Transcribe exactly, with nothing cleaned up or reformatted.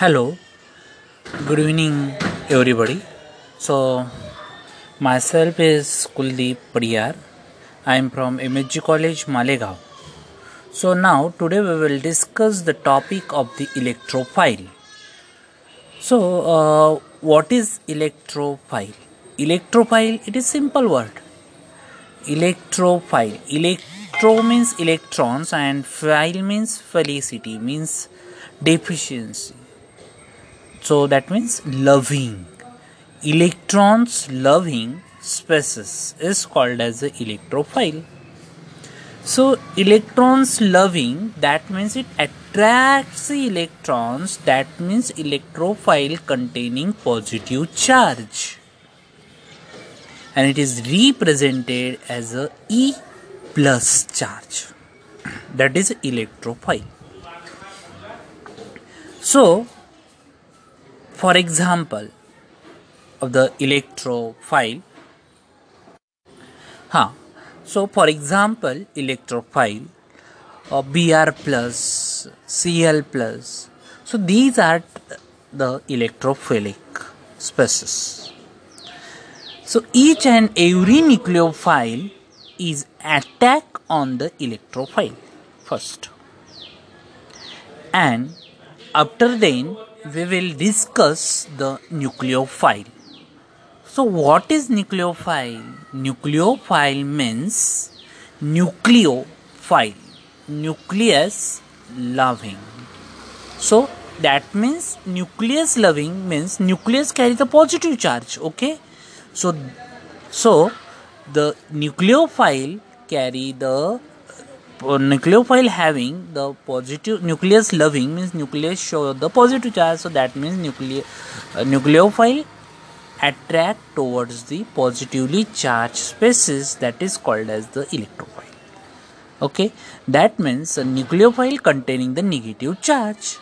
Hello, good evening everybody. So myself is Kuldeep Padhiyar. I am from M H G College Malegaon. So now today we will discuss the topic of the electrophile. So uh, what is electrophile? Electrophile, it is simple word. Electrophile. Electro means electrons and phile means felicity, means deficiency. So that means loving. Electrons loving species is called as a electrophile. So electrons loving, that means it attracts the electrons, that means electrophile containing positive charge. And it is represented as a E plus charge. That is electrophile. So for example of the electrophile, huh. so for example electrophile uh, B R plus, C L plus, so these are the electrophilic species. So each and every nucleophile is attack on the electrophile first, and after then we will discuss the nucleophile. So what is nucleophile? Nucleophile means nucleophile, nucleus loving. So that means nucleus loving means nucleus carries a positive charge. Okay. So, so the nucleophile carry the Uh, nucleophile having the positive nucleus loving means nucleus show the positive charge, so that means nuclei, uh, nucleophile attract towards the positively charged species, that is called as the electrophile. Okay, that means a nucleophile containing the negative charge.